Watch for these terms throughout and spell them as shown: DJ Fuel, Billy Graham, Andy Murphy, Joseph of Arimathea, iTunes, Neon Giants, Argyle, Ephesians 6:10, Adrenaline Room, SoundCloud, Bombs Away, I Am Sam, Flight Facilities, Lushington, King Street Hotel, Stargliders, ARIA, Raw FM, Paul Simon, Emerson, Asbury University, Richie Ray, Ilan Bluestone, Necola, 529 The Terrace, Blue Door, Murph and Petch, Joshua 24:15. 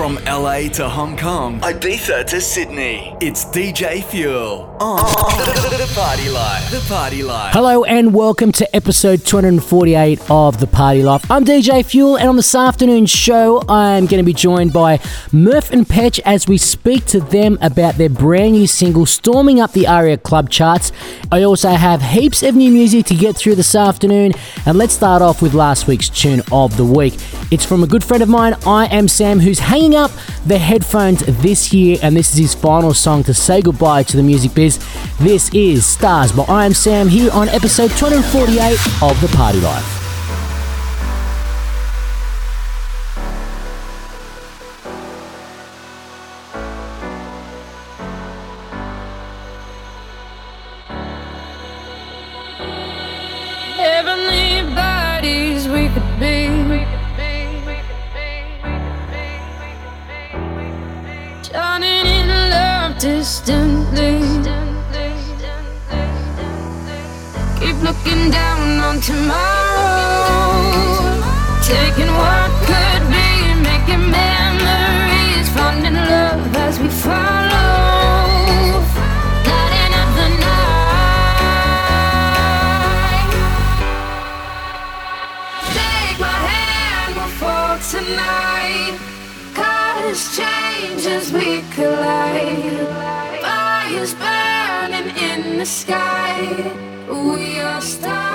From LA to Hong Kong, Ibiza to Sydney, it's DJ Fuel on the Party Life. The Party Life. Hello and welcome to episode 248 of The Party Life. I'm DJ Fuel, and on this afternoon's show, I'm going to be joined by Murph and Petch as we speak to them about their brand new single storming up the ARIA club charts. I also have heaps of new music to get through this afternoon, and let's start off with last week's tune of the week. It's from a good friend of mine, I Am Sam, who's hanging up the headphones this year, and this is his final song to say goodbye to the music biz. This is Stars by I Am Sam here on episode 248 of The Party Life. Distantly, keep looking down on tomorrow, taking what could be and making memories, finding love as we follow, lighting up the night. Take my hand, we'll fall tonight, cause change as we collide. Is burning in the sky. We are stars.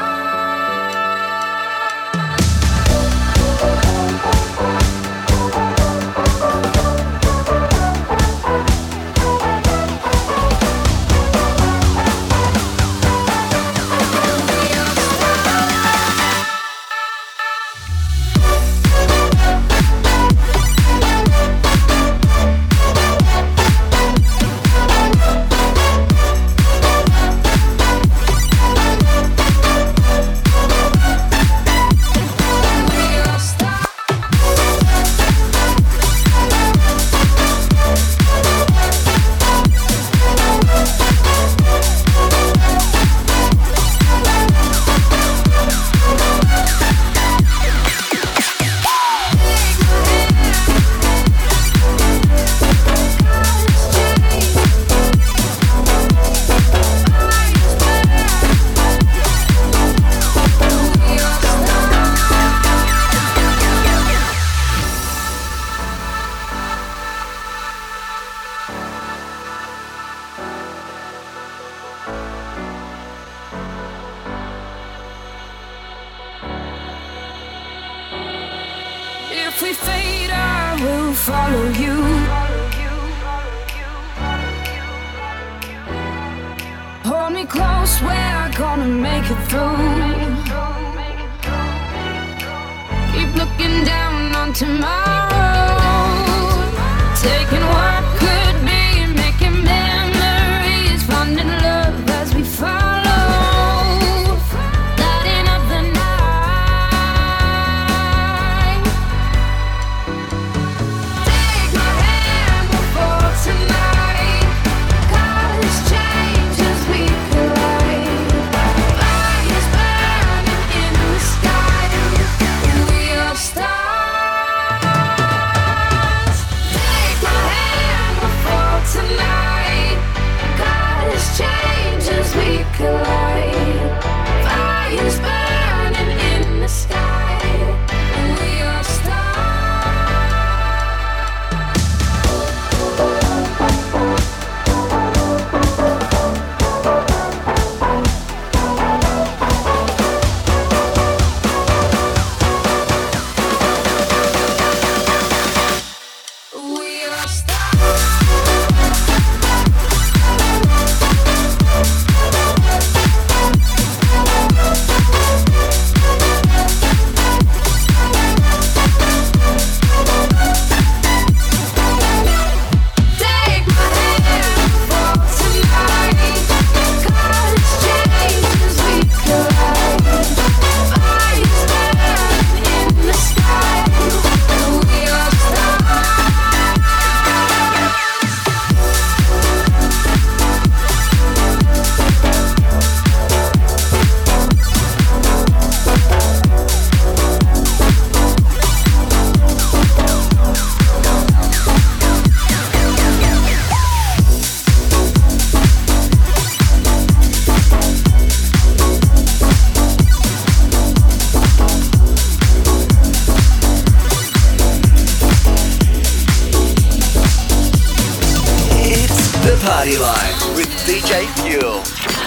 party life with DJ Fuel.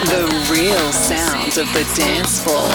The real sound of the dance floor.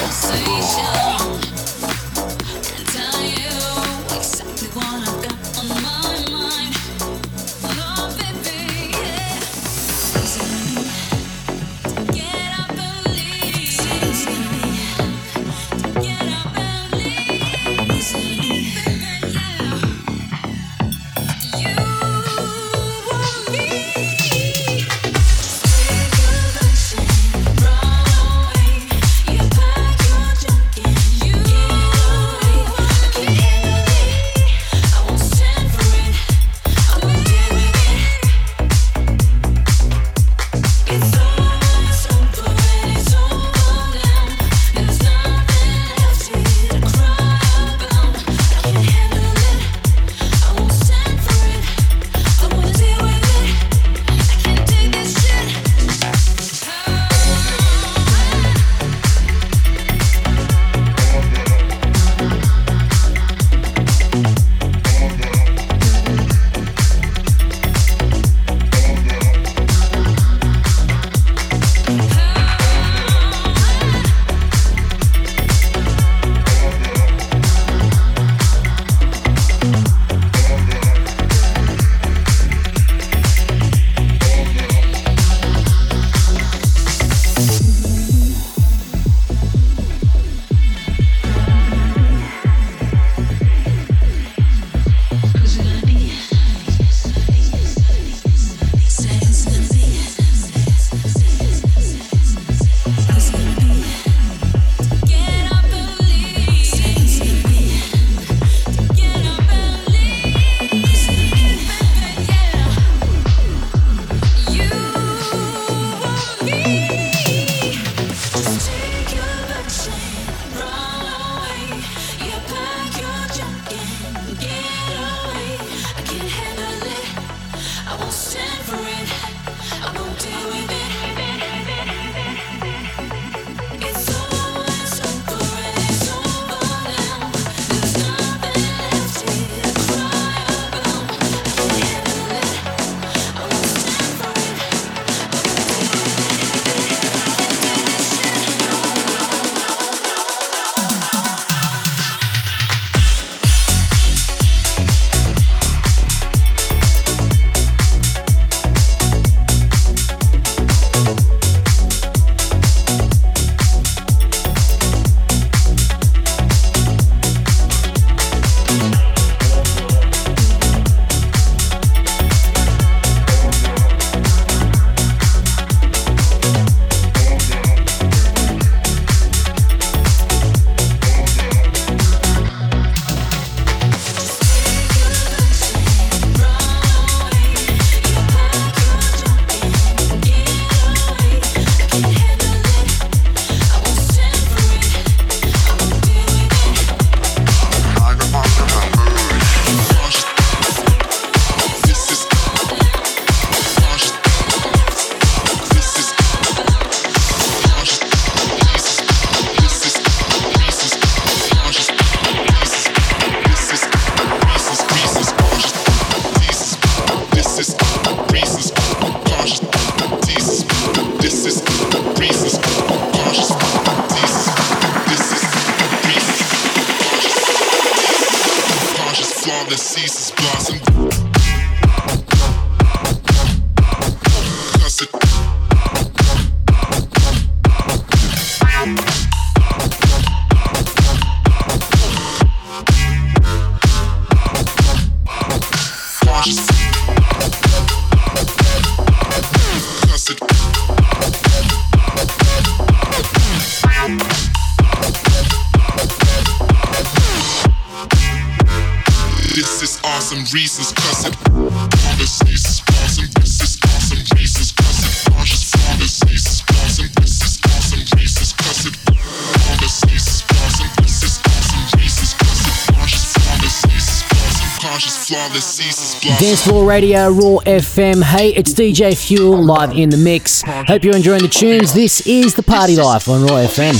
Dance Floor Radio, Raw FM. Hey, it's DJ Fuel live in the mix. Hope you're enjoying the tunes. This is The Party Life on Raw FM.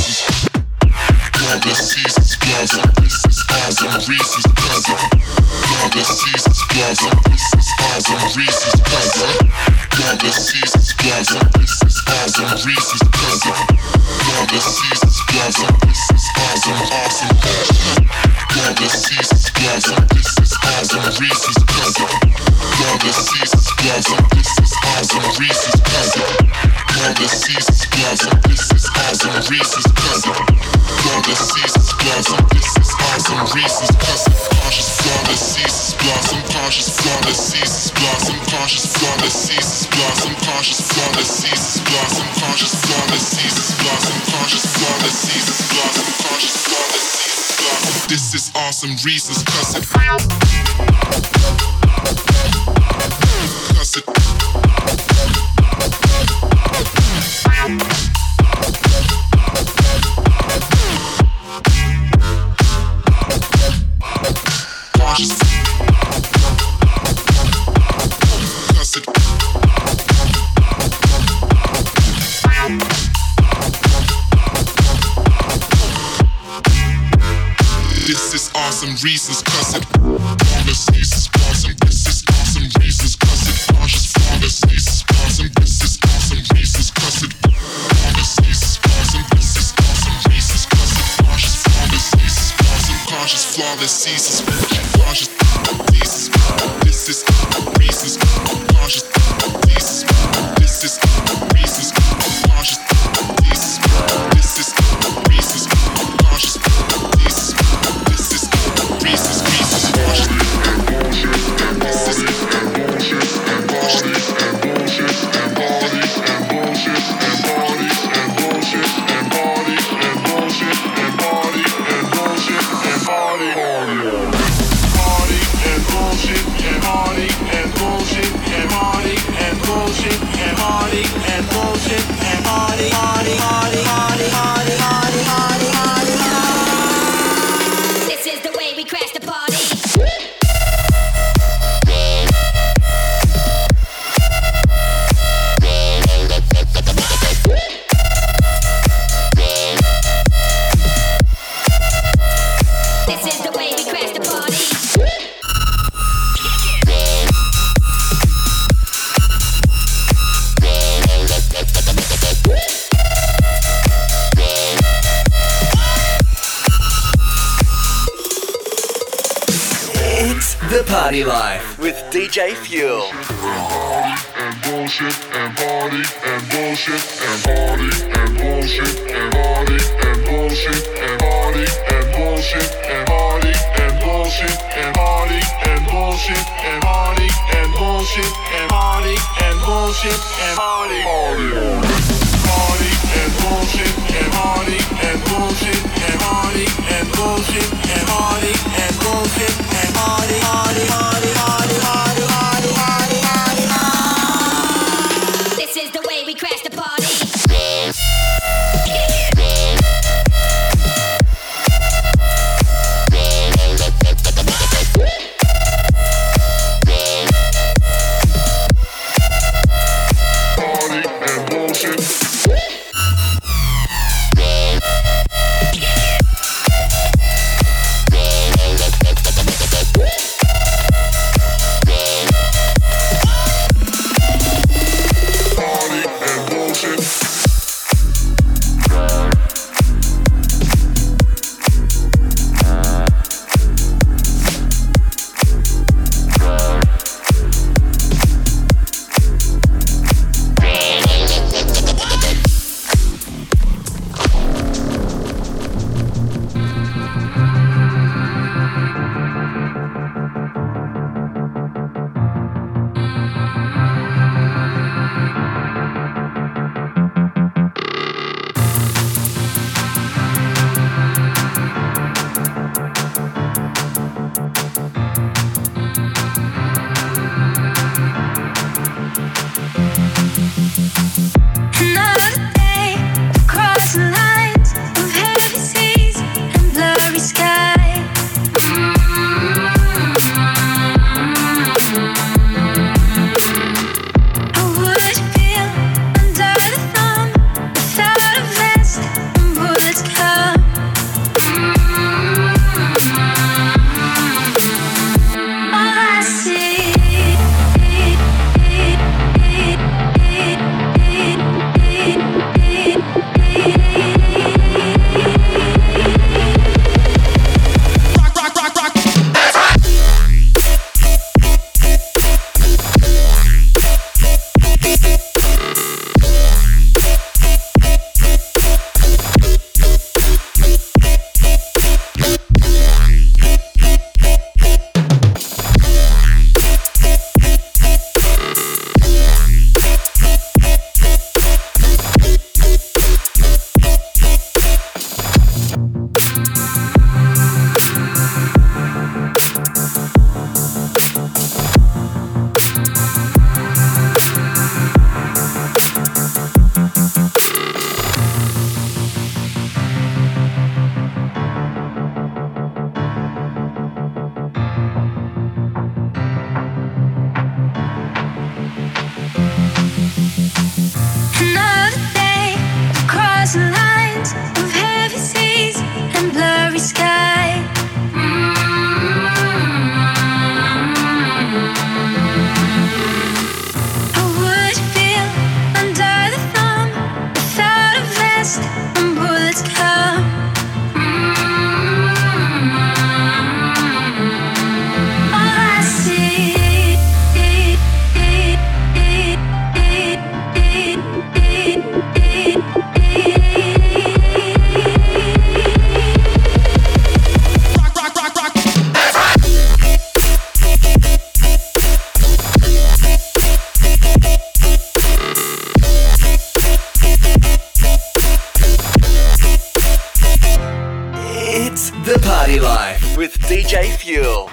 with DJ Fuel.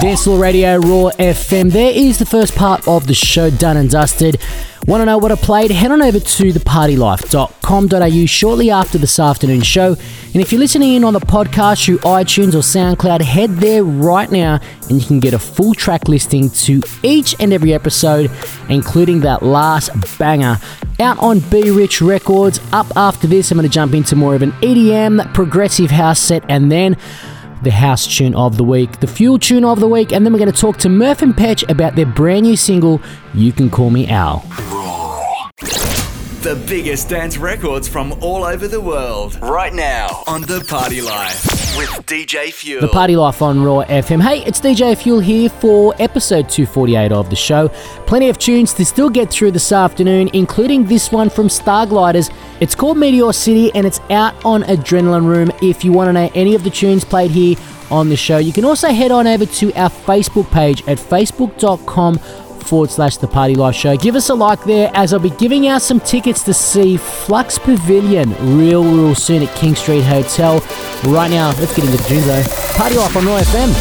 Dancehall Radio, Raw FM. There is the first part of the show done and dusted. Want to know what I played? Head on over to thepartylife.com.au shortly after this afternoon's show. And if you're listening in on the podcast through iTunes or SoundCloud, head there right now and you can get a full track listing to each and every episode, including that last banger. Out on Be Rich Records. Up after this, I'm going to jump into more of an EDM, progressive house set, and then the house tune of the week, the Fuel tune of the week, and then we're going to talk to Murph and Petch about their brand new single, You Can Call Me Al. The biggest dance records from all over the world, right now on The Party Life with DJ Fuel. The Party Life on Raw FM. Hey, it's DJ Fuel here for episode 248 of the show. Plenty of tunes to still get through this afternoon, including this one from Stargliders. It's called Meteor City and it's out on Adrenaline Room. If you want to know any of the tunes played here on the show, you can also head on over to our Facebook page at facebook.com/The Party Life Show. Give us a like there, as I'll be giving out some tickets to see Flux Pavilion real soon at King Street Hotel. Right now, let's get into the tunes though. Party Life on Raw FM.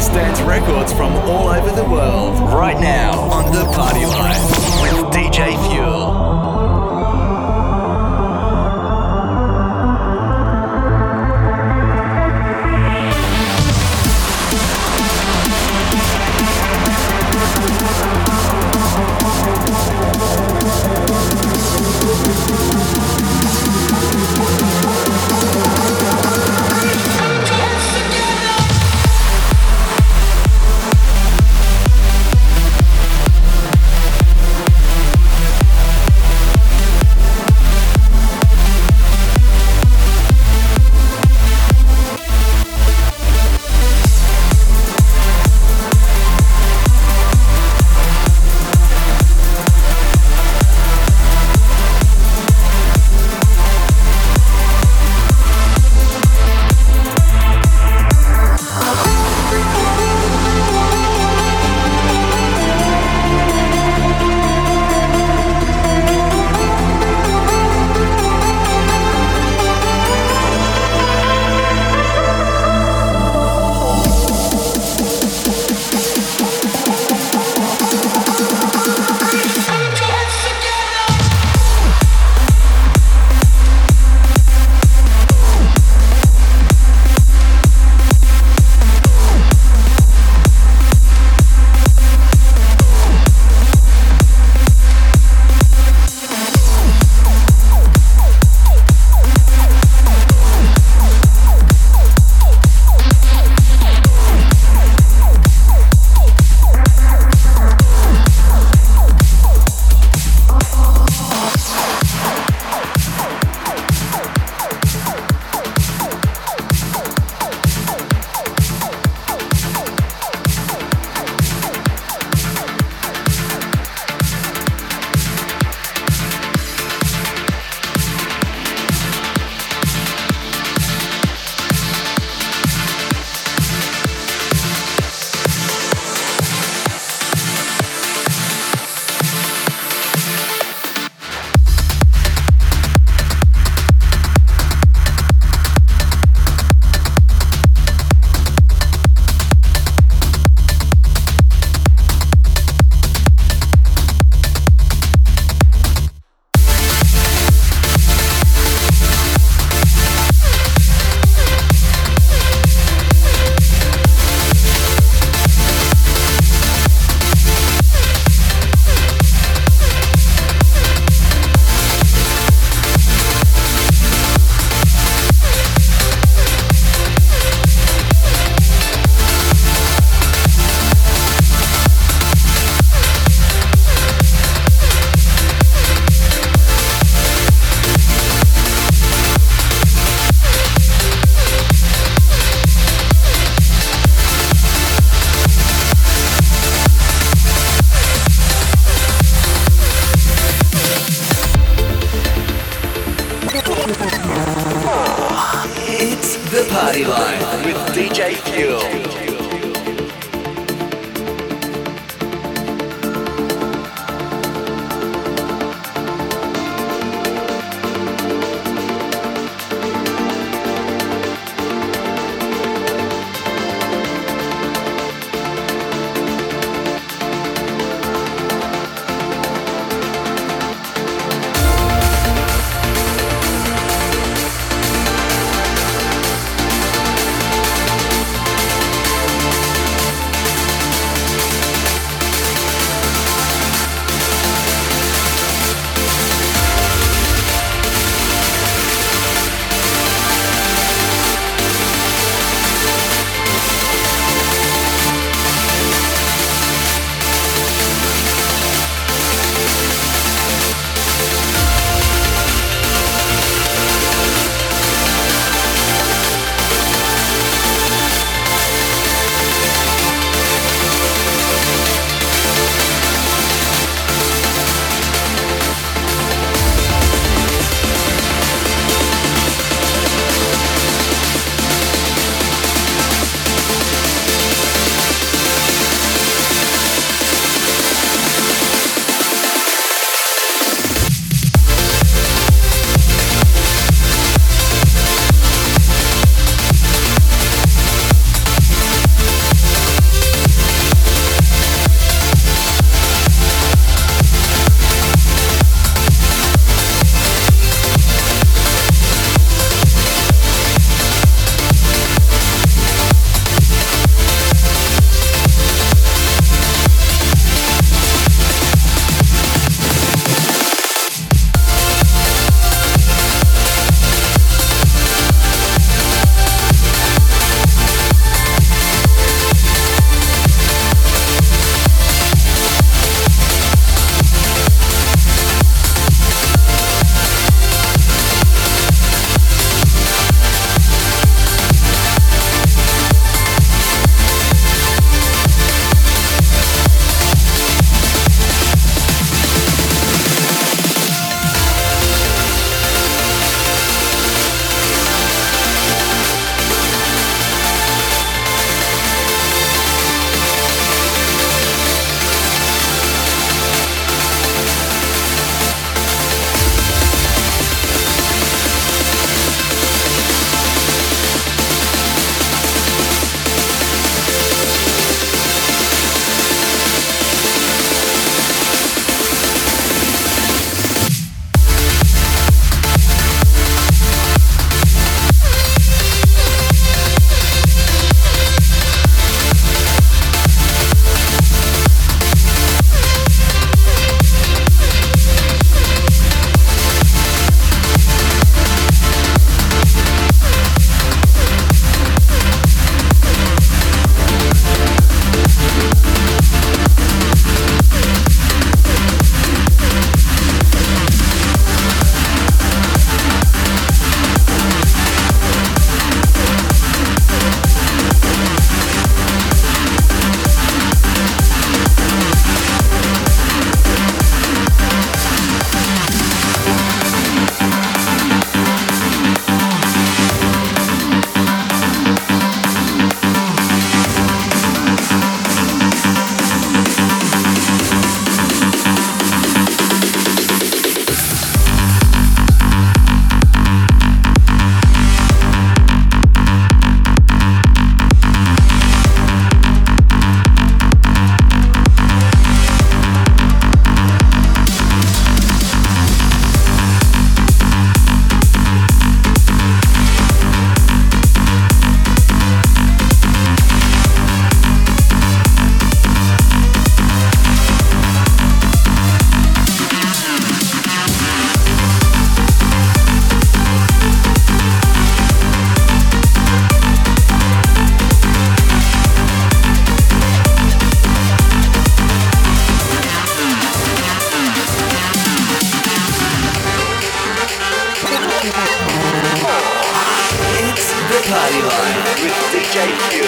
This dance records from all over the world right now on The Party Life with DJ Fuel. DJ Fuel.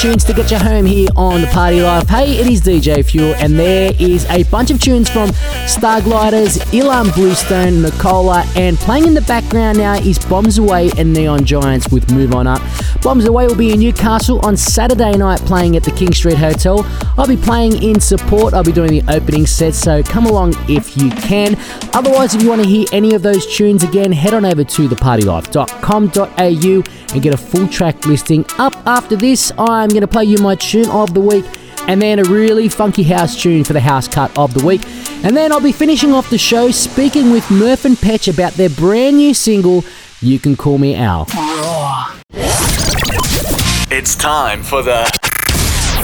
Tunes to get you home here on The Party Life. Hey, it is DJ Fuel, and there is a bunch of tunes from Stargliders, Ilan Bluestone, Necola, and playing in the background now is Bombs Away and Neon Giants with Move On Up. Bombs Away will be in Newcastle on Saturday night playing at the King Street Hotel. I'll be playing in support. I'll be doing the opening set, so come along if you can. Otherwise, if you want to hear any of those tunes again, head on over to thepartylife.com.au and get a full track listing. Up after this, I'm going to play you my tune of the week, and then a really funky house tune for the house cut of the week. And then I'll be finishing off the show speaking with Murph and Petch about their brand new single, You Can Call Me Al. It's time for the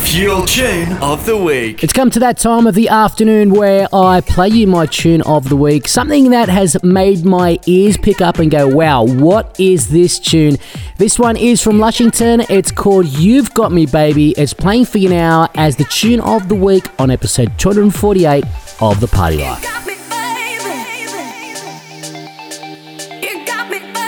Fuel Tune of the Week. It's come to that time of the afternoon where I play you my tune of the week, something that has made my ears pick up and go, wow, what is this tune? This one is from Lushington. It's called You've Got Me Baby. It's playing for you now as the tune of the week on episode 248 of The Party Life. You got me, baby. You got me, baby.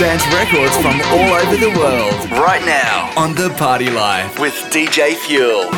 Dance records from all over the world right now on The Party Life with DJ Fuel.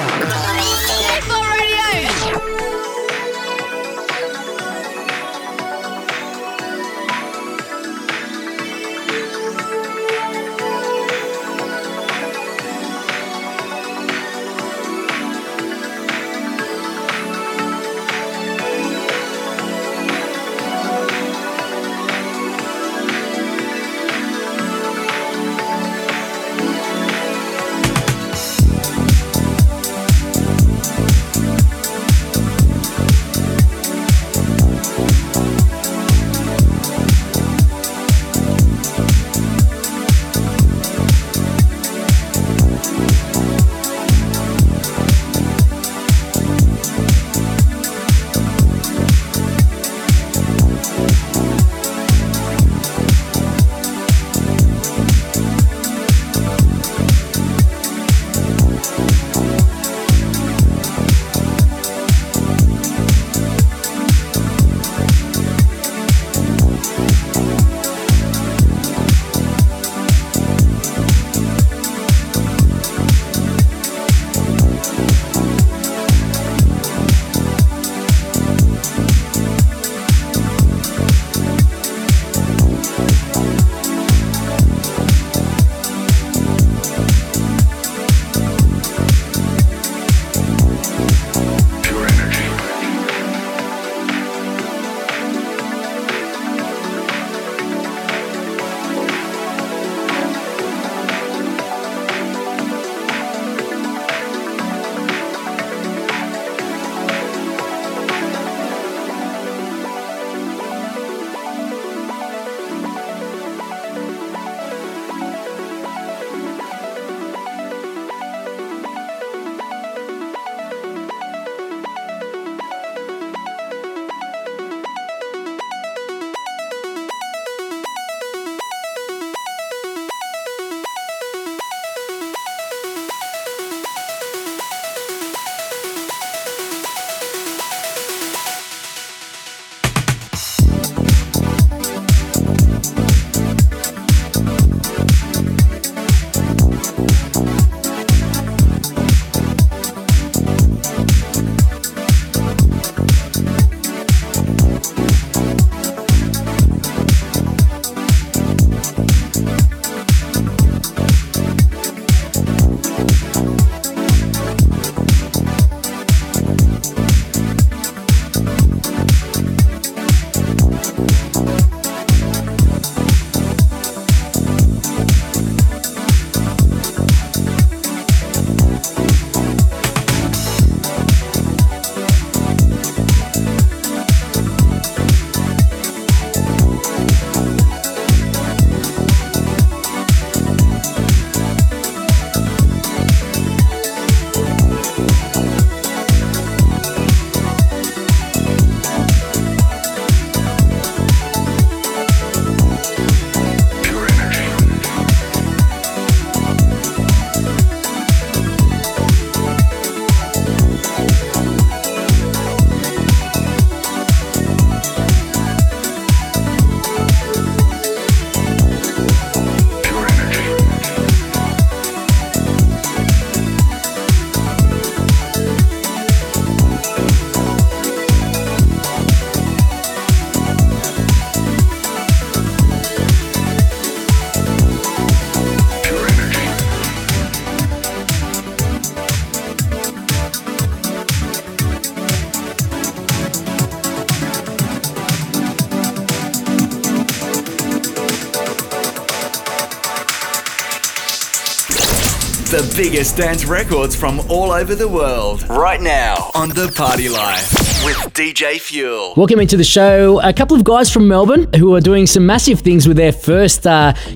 The biggest dance records from all over the world. Right now on The Party Life with DJ Fuel. Welcome into the show. A couple of guys from Melbourne who are doing some massive things with their first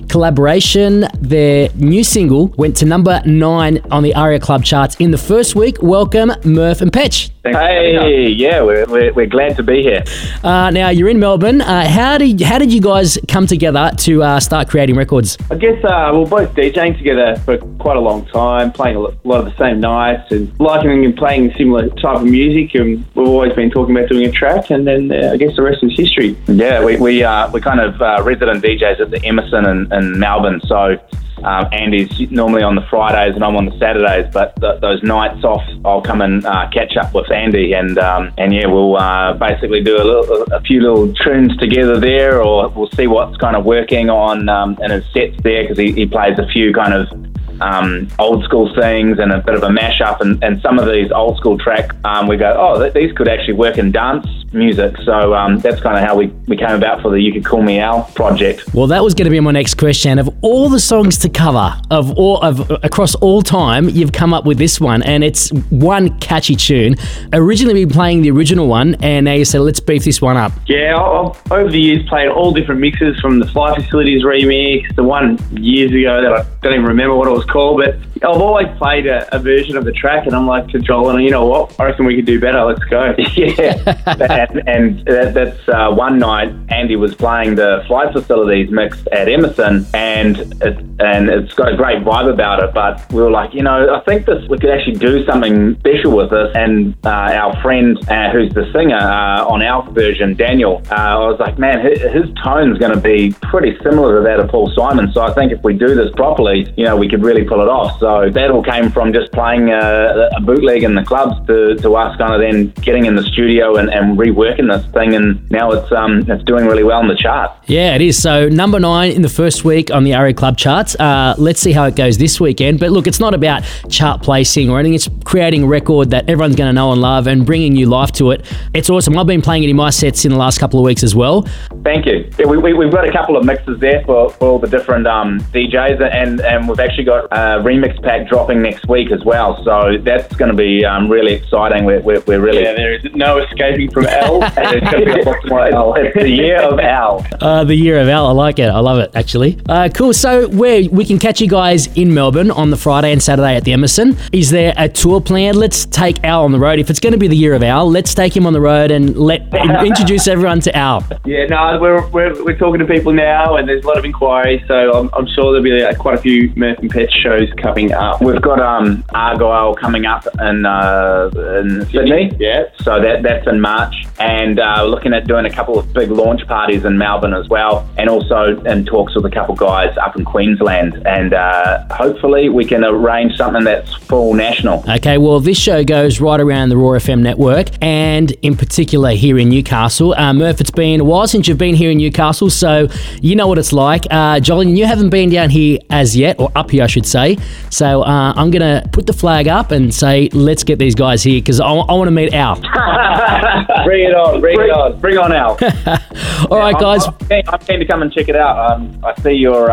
collaboration. Their new single went to number 9 on the ARIA Club charts in the first week. Welcome, Murph and Petch. Thanks. Hey, yeah, we're glad to be here. Now, you're in Melbourne. How did you guys come together to start creating records? I guess we're both DJing together for quite a long time, playing a lot of the same nights and liking and playing similar type of music, and we've always been talking about doing a track, and then I guess the rest is history. Yeah, we're kind of resident DJs at the Emerson in Melbourne, so Andy's normally on the Fridays and I'm on the Saturdays, but those nights off I'll come and catch up with Andy and yeah, we'll basically do a few little tunes together there, or we'll see what's kind of working on in his sets there, because he plays a few kind of old school things and a bit of a mashup, and some of these old school tracks we go, these could actually work in dance music, so that's kind of how we came about for the You Could Call Me Al project. Well, that was going to be my next question. Of all the songs to cover across all time, you've come up with this one, and it's one catchy tune. Originally we were playing the original one, and now you said let's beef this one up. Yeah, I've over the years played all different mixes, from the Flight Facilities remix, the one years ago that I don't even remember what it was called, but I've always played a version of the track, and I'm like to Joel, and you know what, I reckon we could do better, let's go. Yeah. And that's one night Andy was playing the Flight Facilities mix at Emerson, and it's got a great vibe about it, but we were like, I think we could actually do something special with this, and our friend who's the singer on our version, Daniel, I was like, man, his tone's going to be pretty similar to that of Paul Simon, so I think if we do this properly, we could really pull it off. So that all came from just playing a bootleg in the clubs to us kind of then getting in the studio and reworking this thing, and now it's doing really well on the chart. Yeah, it is. So number 9 in the first week on the ARIA Club charts. Let's see how it goes this weekend. But look, it's not about chart placing or anything. It's creating a record that everyone's going to know and love and bringing new life to it. It's awesome. I've been playing it in my sets in the last couple of weeks as well. Thank you. Yeah, we've got a couple of mixes there for all the different DJs, and we've actually got a remix pack dropping next week as well. So that's going to be really exciting. We're really... Yeah, there is no escaping from Al, and it's going to be a lot more Al. It's the year of Al. The year of Al. I like it. I love it, actually. Cool. So we can catch you guys in Melbourne on the Friday and Saturday at the Emerson. Is there a tour plan? Let's take Al on the road. If it's going to be the year of Al, let's take him on the road and introduce everyone to Al. Yeah, no, we're talking to people now, and there's a lot of inquiry, so I'm sure there'll be quite a few Murph and Petch shows coming up. We've got Argyle coming up in Sydney. Yeah. So that's in March. And looking at doing a couple of big launch parties in Melbourne as well, and also in talks with a couple guys up in Queensland, and hopefully we can arrange something that's full national. Okay, well, this show goes right around the Raw FM network, and in particular here in Newcastle. Murph, it's been a while since you've been here in Newcastle, so you know what it's like. Jolene, you haven't been down here as yet, or up here I should say, so I'm going to put the flag up and say let's get these guys here, because I want to meet Al. Bring it on. Bring on Al. All right, guys. I'm keen to come and check it out. I see your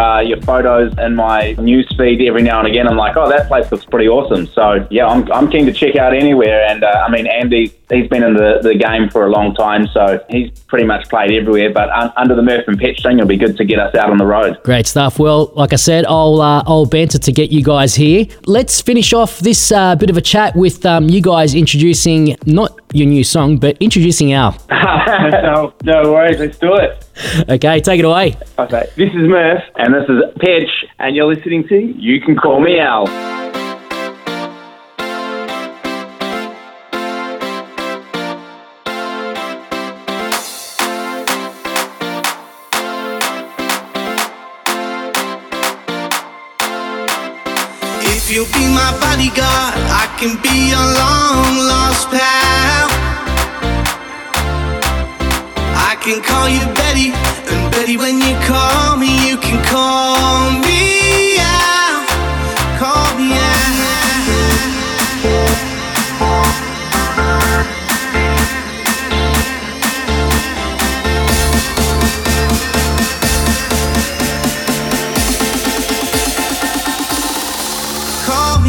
photos in my news feed every now and again. I'm like, that place looks pretty awesome. So, yeah, I'm keen to check out anywhere. And, Andy, he's been in the game for a long time, so he's pretty much played everywhere. But under the Murph and Petch thing, it'll be good to get us out on the road. Great stuff. Well, like I said, I'll banter to get you guys here. Let's finish off this bit of a chat with you guys introducing, not your new song, but introducing Al. No worries, let's do it. Okay, take it away. Okay, this is Murph. And this is Petch. And you're listening to You Can Call Me Al. If you'll be my bodyguard, I can be your long lost pal. I can call you Betty, and Betty, when you call me, you can call me out. Call me out. Call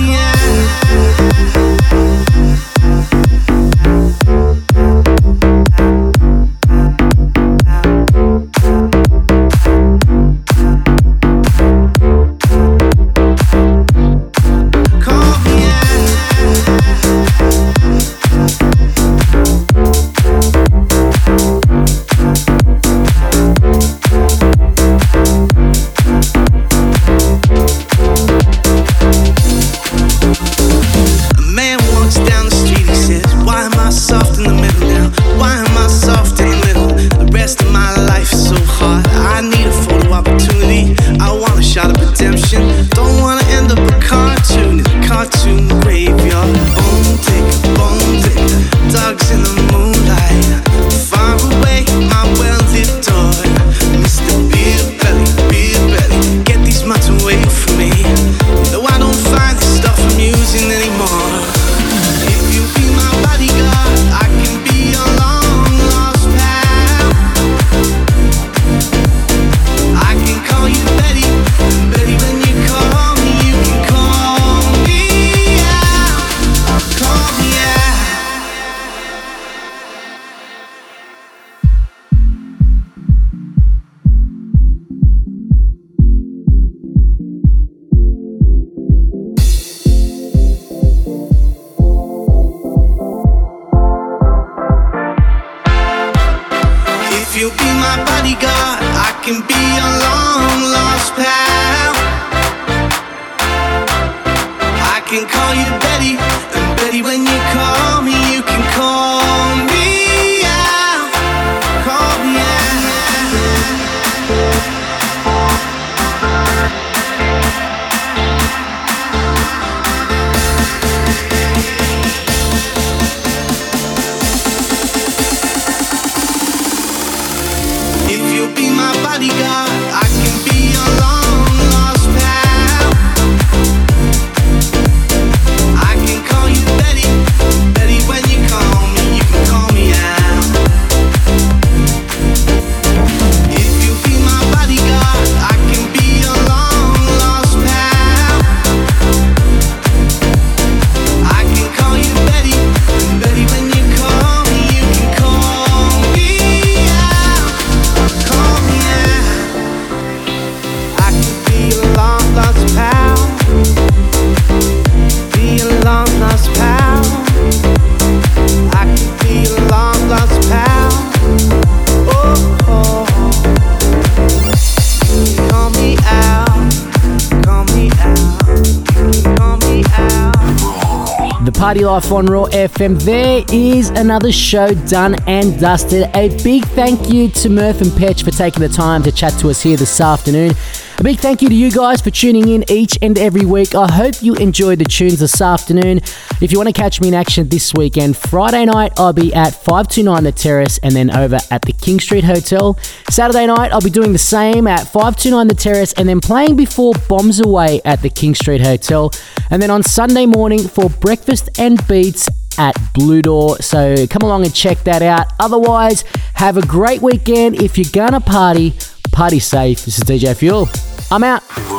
Party Life on Raw FM. There is another show done and dusted. A big thank you to Murph and Petch for taking the time to chat to us here this afternoon. A big thank you to you guys for tuning in each and every week. I hope you enjoyed the tunes this afternoon. If you want to catch me in action this weekend, Friday night I'll be at 529 The Terrace and then over at the King Street Hotel. Saturday night I'll be doing the same at 529 The Terrace and then playing before Bombs Away at the King Street Hotel. And then on Sunday morning for Breakfast and Beats at Blue Door. So come along and check that out. Otherwise, have a great weekend. If you're gonna party, party safe. This is DJ Fuel. I'm out.